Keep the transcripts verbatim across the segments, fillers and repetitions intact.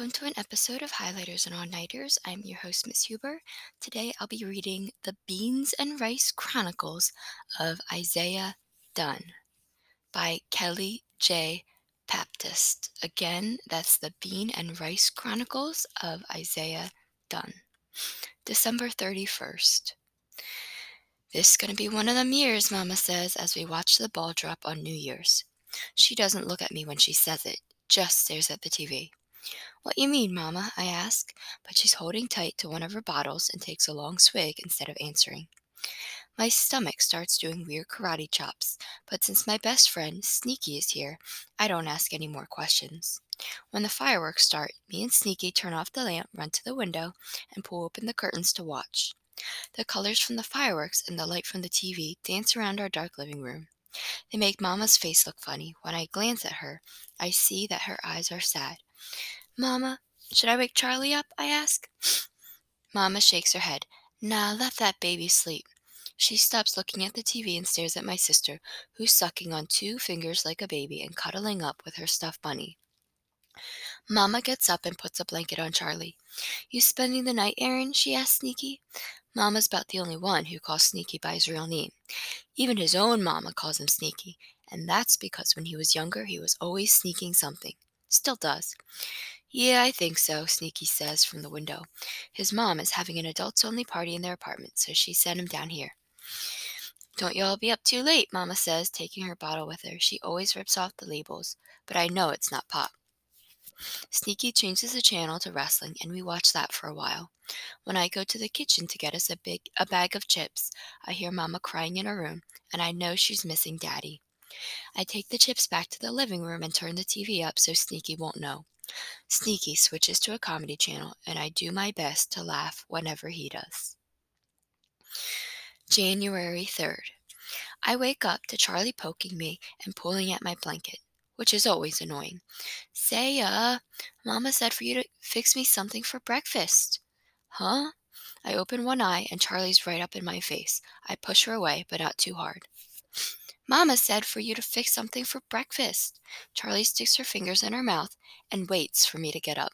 welcome to an episode of Highlighters and All-Nighters. I'm your host, Miss Huber. Today I'll be reading The Beans and Rice Chronicles of Isaiah Dunn by Kelly J. Baptist. Again, that's The Bean and Rice Chronicles of Isaiah Dunn. December thirty-first. This is going to be one of them years, Mama says, as we watch the ball drop on New Year's. She doesn't look at me when she says it, just stares at the T V. What you mean, Mama? I ask, but she's holding tight to one of her bottles and takes a long swig instead of answering. My stomach starts doing weird karate chops, but since my best friend, Sneaky, is here, I don't ask any more questions. When the fireworks start, me and Sneaky turn off the lamp, run to the window, and pull open the curtains to watch. The colors from the fireworks and the light from the T V dance around our dark living room. They make Mama's face look funny. When I glance at her, I see that her eyes are sad. Mama, should I wake Charlie up? I ask. Mama shakes her head. Nah, let that baby sleep. She stops looking at the T V and stares at my sister, who's sucking on two fingers like a baby and cuddling up with her stuffed bunny. Mama gets up and puts a blanket on Charlie. You spending the night, Erin? She asks Sneaky. Mama's about the only one who calls Sneaky by his real name. Even his own Mama calls him Sneaky, and that's because when he was younger, he was always sneaking something. Still does. Yeah, I think so, Sneaky says from the window. His mom is having an adults-only party in their apartment, so she sent him down here. Don't y'all be up too late, Mama says, taking her bottle with her. She always rips off the labels, but I know it's not pop. Sneaky changes the channel to wrestling, and we watch that for a while. When I go to the kitchen to get us a big a bag of chips, I hear Mama crying in her room, and I know she's missing Daddy. I take the chips back to the living room and turn the T V up so Sneaky won't know. Sneaky switches to a comedy channel, and I do my best to laugh whenever he does. January third. I wake up to Charlie poking me and pulling at my blanket, which is always annoying. Say, uh, Mama said for you to fix me something for breakfast. Huh? I open one eye and Charlie's right up in my face. I push her away, but not too hard. Mama said for you to fix something for breakfast. Charlie sticks her fingers in her mouth and waits for me to get up.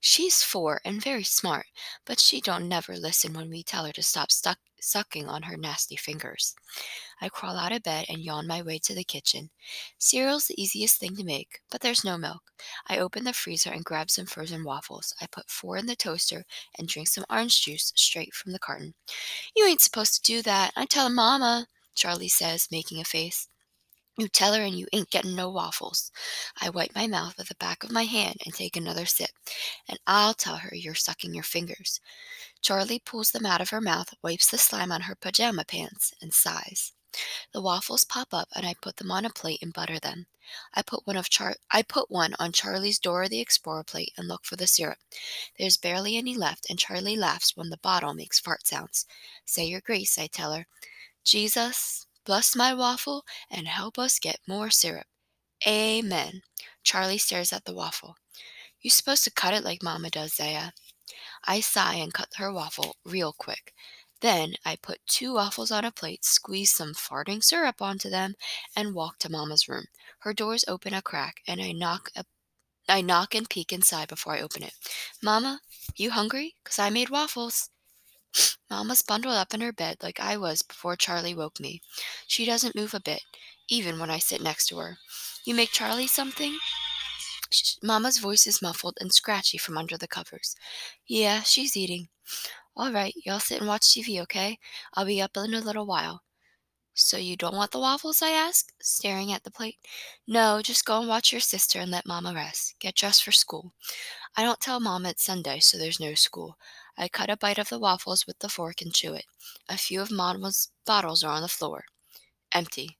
She's four and very smart, but she don't never listen when we tell her to stop stuck sucking on her nasty fingers. I crawl out of bed and yawn my way to the kitchen. Cereal's the easiest thing to make, but there's no milk. I open the freezer and grab some frozen waffles. I put four in the toaster and drink some orange juice straight from the carton. You ain't supposed to do that. I tell Mama, Charlie says, making a face. You tell her and you ain't getting no waffles. I wipe my mouth with the back of my hand and take another sip, and I'll tell her you're sucking your fingers. Charlie pulls them out of her mouth, wipes the slime on her pajama pants, and sighs. The waffles pop up, and I put them on a plate and butter them. I put one of Char- I put one on Charlie's Dora the Explorer plate and look for the syrup. There's barely any left, and Charlie laughs when the bottle makes fart sounds. Say your grace, I tell her. Jesus, bless my waffle and help us get more syrup. Amen. Charlie stares at the waffle. You're supposed to cut it like Mama does, Zaya. I sigh and cut her waffle real quick. Then I put two waffles on a plate, squeeze some farting syrup onto them, and walk to Mama's room. Her door's open a crack, and I knock a, I knock and peek inside before I open it. Mama, you hungry? 'Cause I made waffles. Mama's bundled up in her bed like I was before Charlie woke me. She doesn't move a bit, even when I sit next to her. You make Charlie something? Sh- Mama's voice is muffled and scratchy from under the covers. Yeah, she's eating. All right, y'all sit and watch T V, okay? I'll be up in a little while. So you don't want the waffles, I ask, staring at the plate. No, just go and watch your sister and let Mama rest. Get dressed for school. I don't tell Mama it's Sunday, so there's no school. I cut a bite of the waffles with the fork and chew it. A few of Mama's bottles are on the floor. Empty.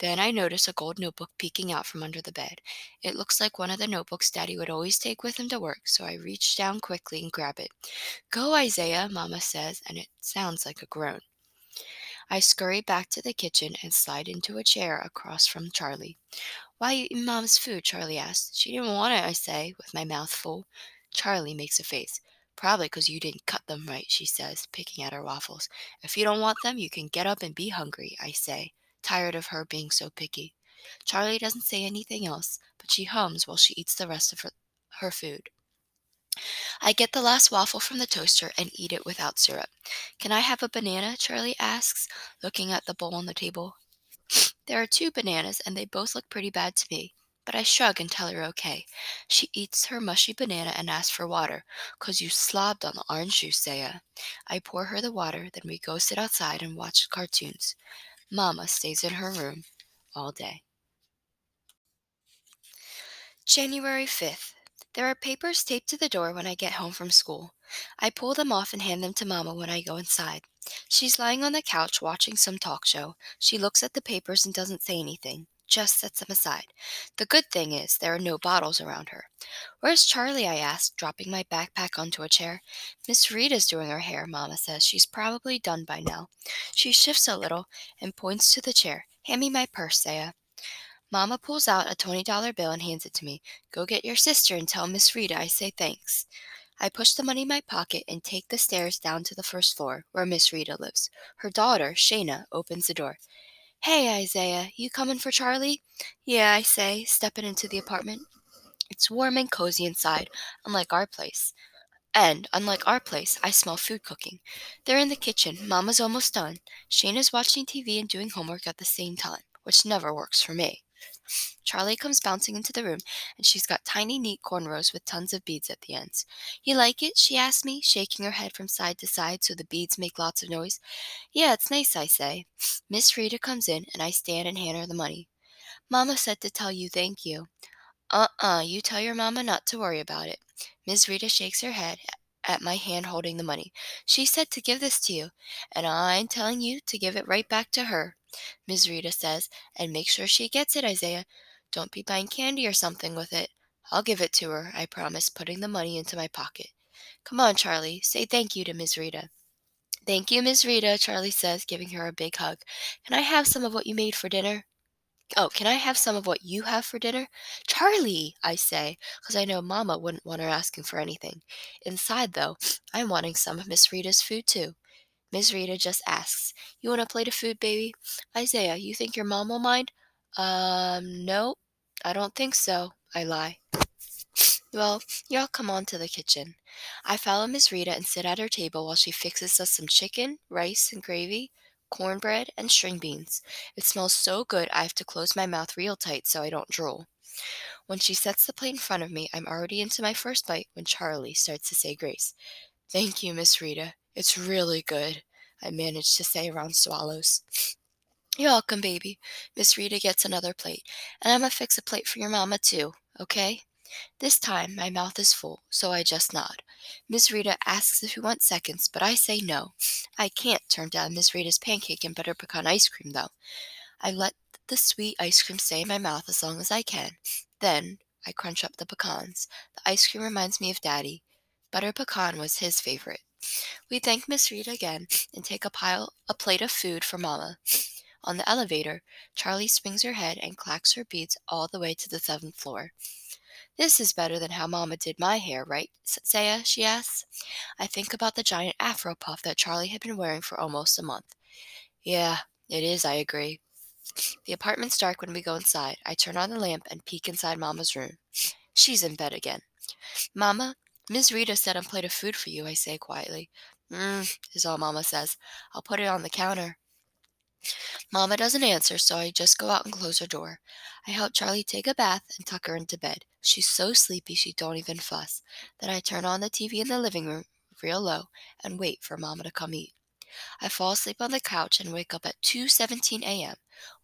Then I notice a gold notebook peeking out from under the bed. It looks like one of the notebooks Daddy would always take with him to work, so I reach down quickly and grab it. Go, Isaiah, Mama says, and it sounds like a groan. I scurry back to the kitchen and slide into a chair across from Charlie. Why you eating Mom's food? Charlie asks. She didn't want it, I say, with my mouth full. Charlie makes a face. Probably because you didn't cut them right, she says, picking at her waffles. If you don't want them, you can get up and be hungry, I say, tired of her being so picky. Charlie doesn't say anything else, but she hums while she eats the rest of her, her food. I get the last waffle from the toaster and eat it without syrup. Can I have a banana? Charlie asks, looking at the bowl on the table. There are two bananas, and they both look pretty bad to me, but I shrug and tell her okay. She eats her mushy banana and asks for water, cause you slobbed on the orange juice, Saya. I pour her the water, then we go sit outside and watch cartoons. Mama stays in her room all day. January fifth. There are papers taped to the door when I get home from school. I pull them off and hand them to Mama when I go inside. She's lying on the couch watching some talk show. She looks at the papers and doesn't say anything, just sets them aside. The good thing is there are no bottles around her. Where's Charlie? I ask, dropping my backpack onto a chair. Miss Rita's doing her hair, Mama says. She's probably done by now. She shifts a little and points to the chair. Hand me my purse, Saya. Mama pulls out a twenty dollar bill and hands it to me. Go get your sister and tell Miss Rita I say thanks. I push the money in my pocket and take the stairs down to the first floor, where Miss Rita lives. Her daughter, Shana, opens the door. Hey, Isaiah, you coming for Charlie? Yeah, I say, stepping into the apartment. It's warm and cozy inside, unlike our place. And, unlike our place, I smell food cooking. They're in the kitchen. Mama's almost done. Shana's watching T V and doing homework at the same time, which never works for me. Charlie comes bouncing into the room, and she's got tiny, neat cornrows with tons of beads at the ends. You like it? She asks me, shaking her head from side to side so the beads make lots of noise. Yeah, it's nice, I say. Miss Rita comes in, and I stand and hand her the money. Mama said to tell you thank you. Uh-uh, you tell your mama not to worry about it. Miss Rita shakes her head at my hand holding the money. She said to give this to you, and I'm telling you to give it right back to her. Miss Rita says, and make sure she gets it, Isaiah. Don't be buying candy or something with it. I'll give it to her, I promise, putting the money into my pocket. Come on, Charlie, say thank you to Miss Rita. Thank you, Miss Rita, Charlie says, giving her a big hug. Can I have some of what you made for dinner? Oh, can I have some of what you have for dinner? Charlie, I say, because I know Mama wouldn't want her asking for anything. Inside, though, I'm wanting some of Miss Rita's food, too. Miss Rita just asks, you want a plate of food, baby? Isaiah, you think your mom will mind? Um, no, I don't think so, I lie. Well, y'all come on to the kitchen. I follow Miss Rita and sit at her table while she fixes us some chicken, rice and gravy, cornbread, and string beans. It smells so good I have to close my mouth real tight so I don't drool. When she sets the plate in front of me, I'm already into my first bite when Charlie starts to say grace. Thank you, Miss Rita. It's really good, I manage to say around swallows. You're welcome, baby. Miss Rita gets another plate, and I'm gonna fix a plate for your mama too, okay? This time, my mouth is full, so I just nod. Miss Rita asks if we want seconds, but I say no. I can't turn down Miss Rita's pancake and butter pecan ice cream, though. I let the sweet ice cream stay in my mouth as long as I can. Then, I crunch up the pecans. The ice cream reminds me of Daddy. Butter pecan was his favorite. We thank Miss Rita again and take a pile, a plate of food for Mama. On the elevator, Charlie swings her head and clacks her beads all the way to the seventh floor. This is better than how Mama did my hair, right, Saya? She asks. I think about the giant afro puff that Charlie had been wearing for almost a month. Yeah, it is, I agree. The apartment's dark when we go inside. I turn on the lamp and peek inside Mama's room. She's in bed again. Mama, Miss Rita said a plate of food for you, I say quietly. Mmm, is all Mama says. I'll put it on the counter. Mama doesn't answer, so I just go out and close her door. I help Charlie take a bath and tuck her into bed. She's so sleepy she don't even fuss. Then I turn on the T V in the living room, real low, and wait for Mama to come eat. I fall asleep on the couch and wake up at two seventeen a.m.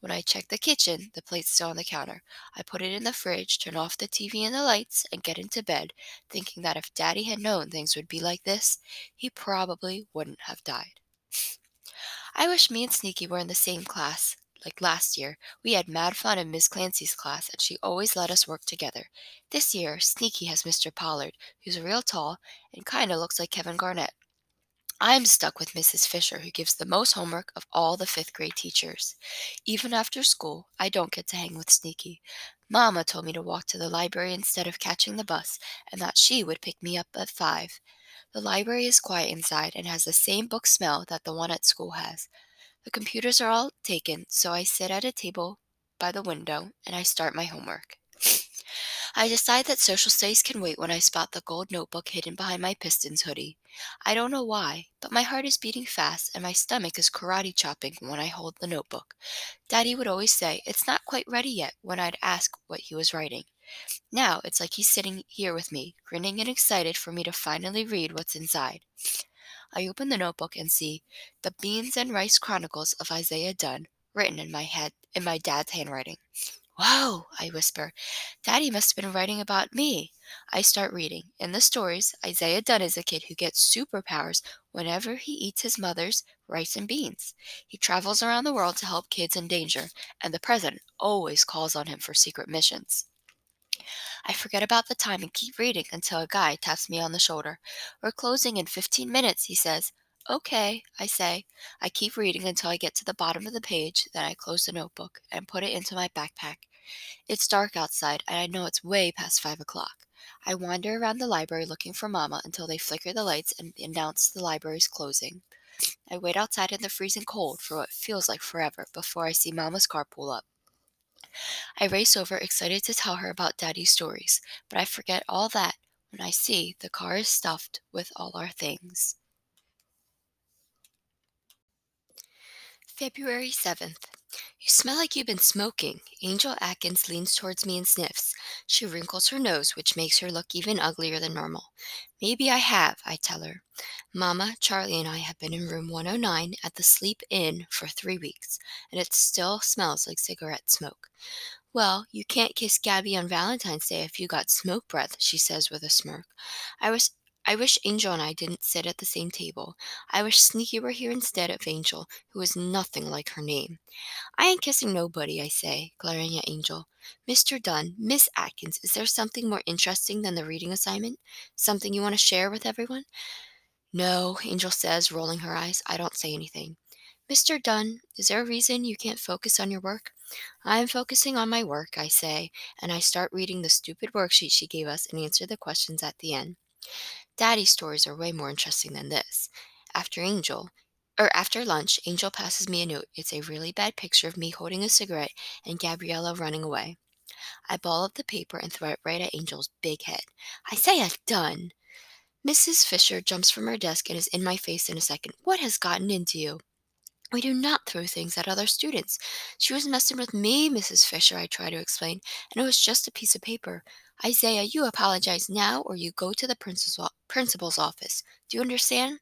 When I check the kitchen, the plate's still on the counter. I put it in the fridge, turn off the T V and the lights, and get into bed, thinking that if Daddy had known things would be like this, he probably wouldn't have died. I wish me and Sneaky were in the same class. Like last year, we had mad fun in Miss Clancy's class, and she always let us work together. This year, Sneaky has Mister Pollard, who's real tall and kind of looks like Kevin Garnett. I'm stuck with Missus Fisher, who gives the most homework of all the fifth grade teachers. Even after school, I don't get to hang with Sneaky. Mama told me to walk to the library instead of catching the bus, and that she would pick me up at five. The library is quiet inside and has the same book smell that the one at school has. The computers are all taken, so I sit at a table by the window and I start my homework. I decide that social studies can wait when I spot the gold notebook hidden behind my Pistons hoodie. I don't know why, but my heart is beating fast and my stomach is karate chopping when I hold the notebook. Daddy would always say, "It's not quite ready yet," when I'd ask what he was writing. Now it's like he's sitting here with me, grinning and excited for me to finally read what's inside. I open the notebook and see The Beans and Rice Chronicles of Isaiah Dunn, written in my head in my dad's handwriting. "Whoa," I whisper. "Daddy must have been writing about me." I start reading. In the stories, Isaiah Dunn is a kid who gets superpowers whenever he eats his mother's rice and beans. He travels around the world to help kids in danger, and the president always calls on him for secret missions. I forget about the time and keep reading until a guy taps me on the shoulder. "We're closing in fifteen minutes, he says. "Okay," I say. I keep reading until I get to the bottom of the page, then I close the notebook and put it into my backpack. It's dark outside, and I know it's way past five o'clock. I wander around the library looking for Mama until they flicker the lights and announce the library's closing. I wait outside in the freezing cold for what feels like forever before I see Mama's car pull up. I race over, excited to tell her about Daddy's stories, but I forget all that when I see the car is stuffed with all our things. February seventh. "You smell like you've been smoking." Angel Atkins leans towards me and sniffs. She wrinkles her nose, which makes her look even uglier than normal. "Maybe I have," I tell her. "Mama, Charlie, and I have been in room one oh nine at the Sleep Inn for three weeks, and it still smells like cigarette smoke." "Well, you can't kiss Gabby on Valentine's Day if you got smoke breath," she says with a smirk. I was I wish Angel and I didn't sit at the same table. I wish Sneaky were here instead of Angel, who is nothing like her name. "I ain't kissing nobody," I say, glaring at Angel. "Mister Dunn, Miss Atkins, is there something more interesting than the reading assignment? Something you want to share with everyone?" "No," Angel says, rolling her eyes. I don't say anything. "Mister Dunn, is there a reason you can't focus on your work?" "I'm focusing on my work," I say, and I start reading the stupid worksheet she gave us and answer the questions at the end. Daddy's stories are way more interesting than this. After Angel, or after lunch, Angel passes me a note. It's a really bad picture of me holding a cigarette and Gabriella running away. I ball up the paper and throw it right at Angel's big head. "Isaiah Dunn!" Missus Fisher jumps from her desk and is in my face in a second. "What has gotten into you?" "We do not throw things at other students. She was messing with me, Missus Fisher," I try to explain, "and it was just a piece of paper. Isaiah, you apologize now or you go to the principal's office. Do you understand?"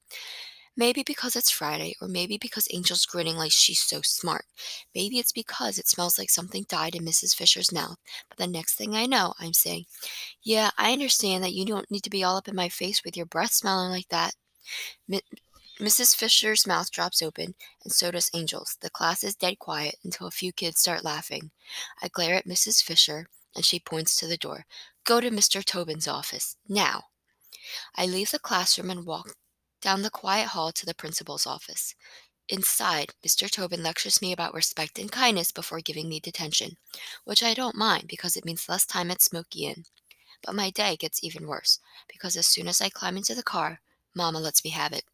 Maybe because it's Friday, or maybe because Angel's grinning like she's so smart. Maybe it's because it smells like something died in Missus Fisher's mouth. But the next thing I know, I'm saying, "Yeah, I understand that you don't need to be all up in my face with your breath smelling like that." M- Missus Fisher's mouth drops open, and so does Angel's. The class is dead quiet until a few kids start laughing. I glare at Missus Fisher, and she points to the door. "Go to Mister Tobin's office, now." I leave the classroom and walk down the quiet hall to the principal's office. Inside, Mister Tobin lectures me about respect and kindness before giving me detention, which I don't mind because it means less time at Smoky Inn. But my day gets even worse, because as soon as I climb into the car, Mama lets me have it.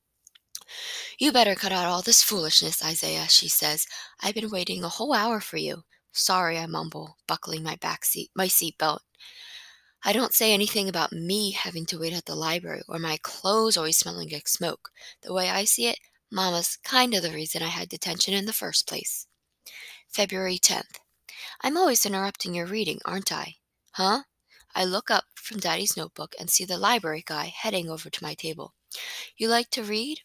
"You better cut out all this foolishness, Isaiah," she says. "I've been waiting a whole hour for you." "Sorry," I mumble, buckling my back seat, my seatbelt. I don't say anything about me having to wait at the library or my clothes always smelling like smoke. The way I see it, Mama's kind of the reason I had detention in the first place. February tenth. "I'm always interrupting your reading, aren't I?" "Huh?" I look up from Daddy's notebook and see the library guy heading over to my table. "You like to read?"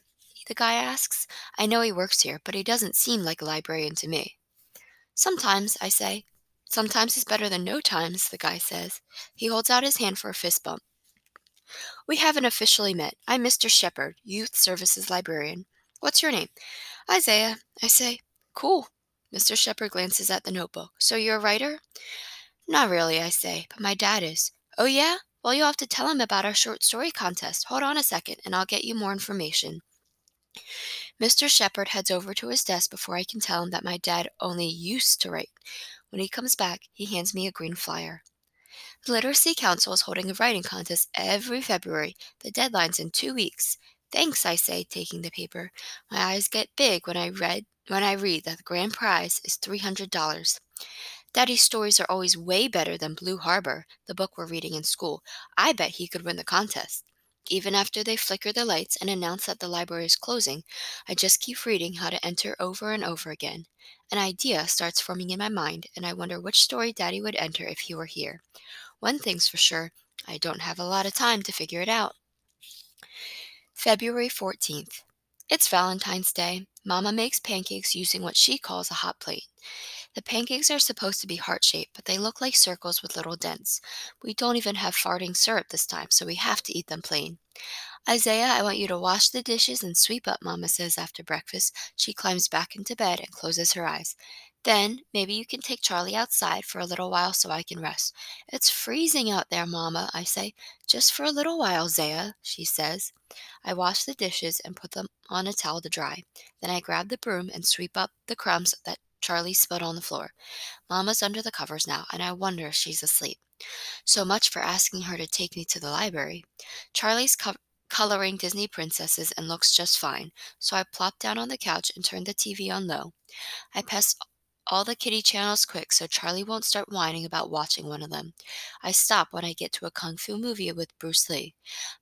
the guy asks. I know he works here, but he doesn't seem like a librarian to me. "Sometimes," I say. "Sometimes is better than no times," the guy says. He holds out his hand for a fist bump. "We haven't officially met. I'm Mister Shepherd, Youth Services Librarian. What's your name?" "Isaiah," I say. "Cool." Mister Shepherd glances at the notebook. "So you're a writer?" "Not really," I say, "but my dad is." "Oh, yeah? Well, you'll have to tell him about our short story contest. Hold on a second, and I'll get you more information." Mister Shepherd heads over to his desk before I can tell him that my dad only used to write. When he comes back, he hands me a green flyer. The Literacy Council is holding a writing contest every February. The deadline's in two weeks. "Thanks," I say, taking the paper. My eyes get big when I read when I read that the grand prize is three hundred dollars. Daddy's stories are always way better than Blue Harbor, the book we're reading in school. I bet he could win the contest. Even after they flicker the lights and announce that the library is closing, I just keep reading how to enter over and over again. An idea starts forming in my mind, and I wonder which story Daddy would enter if he were here. One thing's for sure, I don't have a lot of time to figure it out. February fourteenth. It's Valentine's Day. Mama makes pancakes using what she calls a hot plate. The pancakes are supposed to be heart-shaped, but they look like circles with little dents. We don't even have farting syrup this time, so we have to eat them plain. Isaiah, I want you to wash the dishes and sweep up, Mama says after breakfast. She climbs back into bed and closes her eyes. Then, maybe you can take Charlie outside for a little while so I can rest. It's freezing out there, Mama, I say. Just for a little while, Zaya, she says. I wash the dishes and put them on a towel to dry. Then I grab the broom and sweep up the crumbs that Charlie spilled on the floor. Mama's under the covers now, and I wonder if she's asleep. So much for asking her to take me to the library. Charlie's co- coloring Disney princesses and looks just fine, so I plop down on the couch and turn the T V on low. I pass all the kitty channels quick so Charlie won't start whining about watching one of them. I stop when I get to a kung fu movie with Bruce Lee.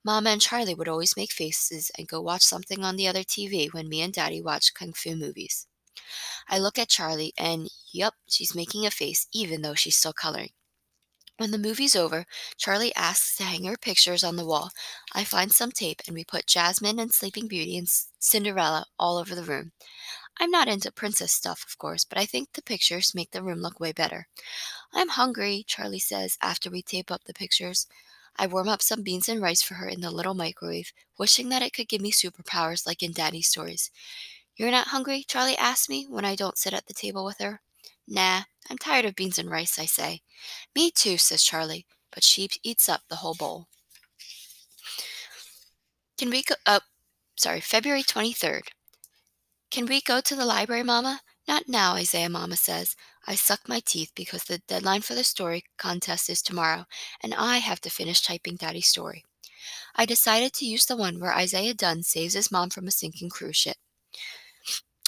Mama and Charlie would always make faces and go watch something on the other T V when me and Daddy watch kung fu movies. I look at Charlie and, yep, she's making a face even though she's still coloring. When the movie's over, Charlie asks to hang her pictures on the wall. I find some tape and we put Jasmine and Sleeping Beauty and Cinderella all over the room. I'm not into princess stuff, of course, but I think the pictures make the room look way better. I'm hungry, Charlie says after we tape up the pictures. I warm up some beans and rice for her in the little microwave, wishing that it could give me superpowers like in Daddy's stories. You're not hungry? Charlie asks me when I don't sit at the table with her. Nah, I'm tired of beans and rice, I say. Me too, says Charlie, but she eats up the whole bowl. Can we go, oh, sorry, February twenty-third. Can we go to the library, Mama? Not now, Isaiah, Mama says. I suck my teeth because the deadline for the story contest is tomorrow, and I have to finish typing Daddy's story. I decided to use the one where Isaiah Dunn saves his mom from a sinking cruise ship.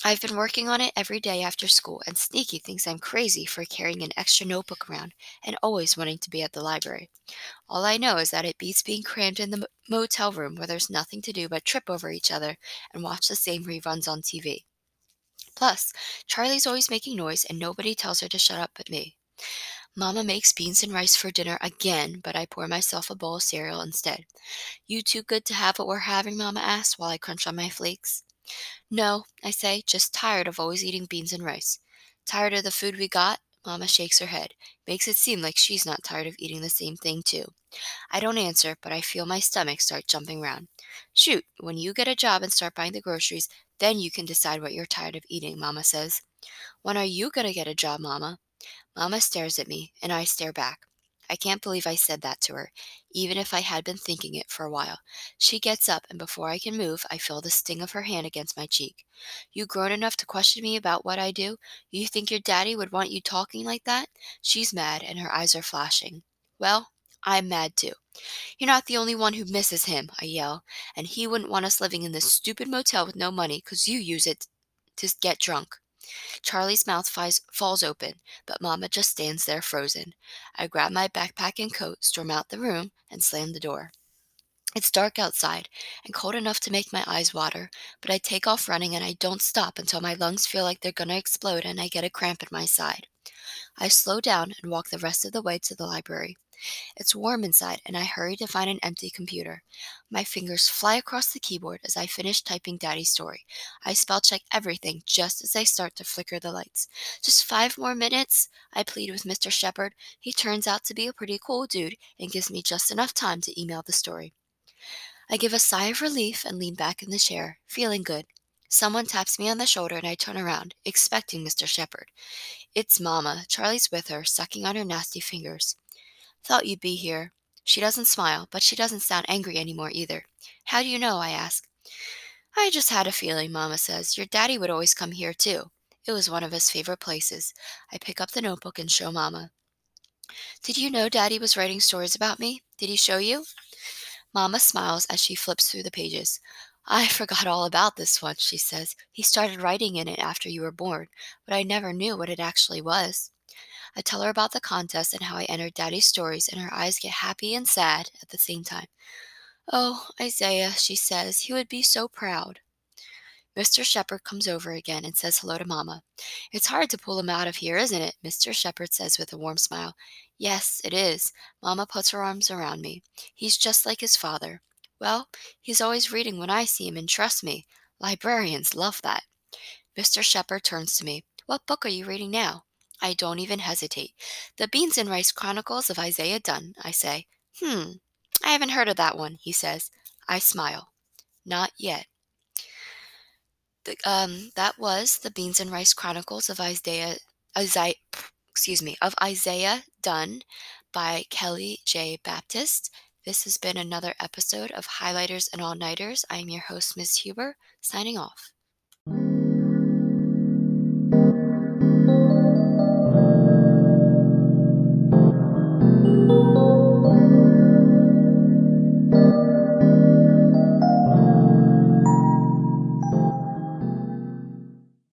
I've been working on it every day after school, and Sneaky thinks I'm crazy for carrying an extra notebook around and always wanting to be at the library. All I know is that it beats being crammed in the motel room where there's nothing to do but trip over each other and watch the same reruns on T V. Plus, Charlie's always making noise, and nobody tells her to shut up but me. Mama makes beans and rice for dinner again, but I pour myself a bowl of cereal instead. You too good to have what we're having, Mama asks while I crunch on my flakes. No, I say, just tired of always eating beans and rice. Tired of the food we got? Mama shakes her head, makes it seem like she's not tired of eating the same thing too. I don't answer, but I feel my stomach start jumping round. Shoot, when you get a job and start buying the groceries, then you can decide what you're tired of eating, Mama says. When are you going to get a job, Mama? Mama stares at me, and I stare back. I can't believe I said that to her, even if I had been thinking it for a while. She gets up, and before I can move, I feel the sting of her hand against my cheek. You grown enough to question me about what I do? You think your daddy would want you talking like that? She's mad, and her eyes are flashing. Well, I'm mad too. You're not the only one who misses him, I yell, and he wouldn't want us living in this stupid motel with no money because you use it to get drunk. Charlie's mouth flies, falls open, but Mama just stands there frozen. I grab my backpack and coat, storm out the room, and slam the door. It's dark outside, and cold enough to make my eyes water, but I take off running and I don't stop until my lungs feel like they're gonna explode and I get a cramp in my side. I slow down and walk the rest of the way to the library. It's warm inside, and I hurry to find an empty computer. My fingers fly across the keyboard as I finish typing Daddy's story. I spell-check everything just as I start to flicker the lights. Just five more minutes, I plead with Mister Shepherd. He turns out to be a pretty cool dude and gives me just enough time to email the story. I give a sigh of relief and lean back in the chair, feeling good. Someone taps me on the shoulder and I turn around, expecting Mister Shepherd. It's Mama. Charlie's with her, sucking on her nasty fingers. Thought you'd be here. She doesn't smile, but she doesn't sound angry anymore either. How do you know? I ask. I just had a feeling, Mama says. Your daddy would always come here, too. It was one of his favorite places. I pick up the notebook and show Mama. Did you know Daddy was writing stories about me? Did he show you? Mama smiles as she flips through the pages. I forgot all about this one, she says. He started writing in it after you were born, but I never knew what it actually was. I tell her about the contest and how I entered Daddy's stories, and her eyes get happy and sad at the same time. "Oh, Isaiah," she says, "he would be so proud." Mister Shepherd comes over again and says hello to Mama. "It's hard to pull him out of here, isn't it?" Mister Shepherd says with a warm smile. "Yes, it is." Mama puts her arms around me. "He's just like his father." "Well, he's always reading when I see him, and trust me, librarians love that." Mister Shepherd turns to me. "What book are you reading now?" I don't even hesitate. "The Beans and Rice Chronicles of Isaiah Dunn," I say. "Hmm, I haven't heard of that one," he says. I smile. "Not yet." The, um, that was The Beans and Rice Chronicles of Isaiah, Isaiah, excuse me, of Isaiah Dunn by Kelly J. Baptist. This has been another episode of Highlighters and All-Nighters. I am your host, Miss Huber, signing off.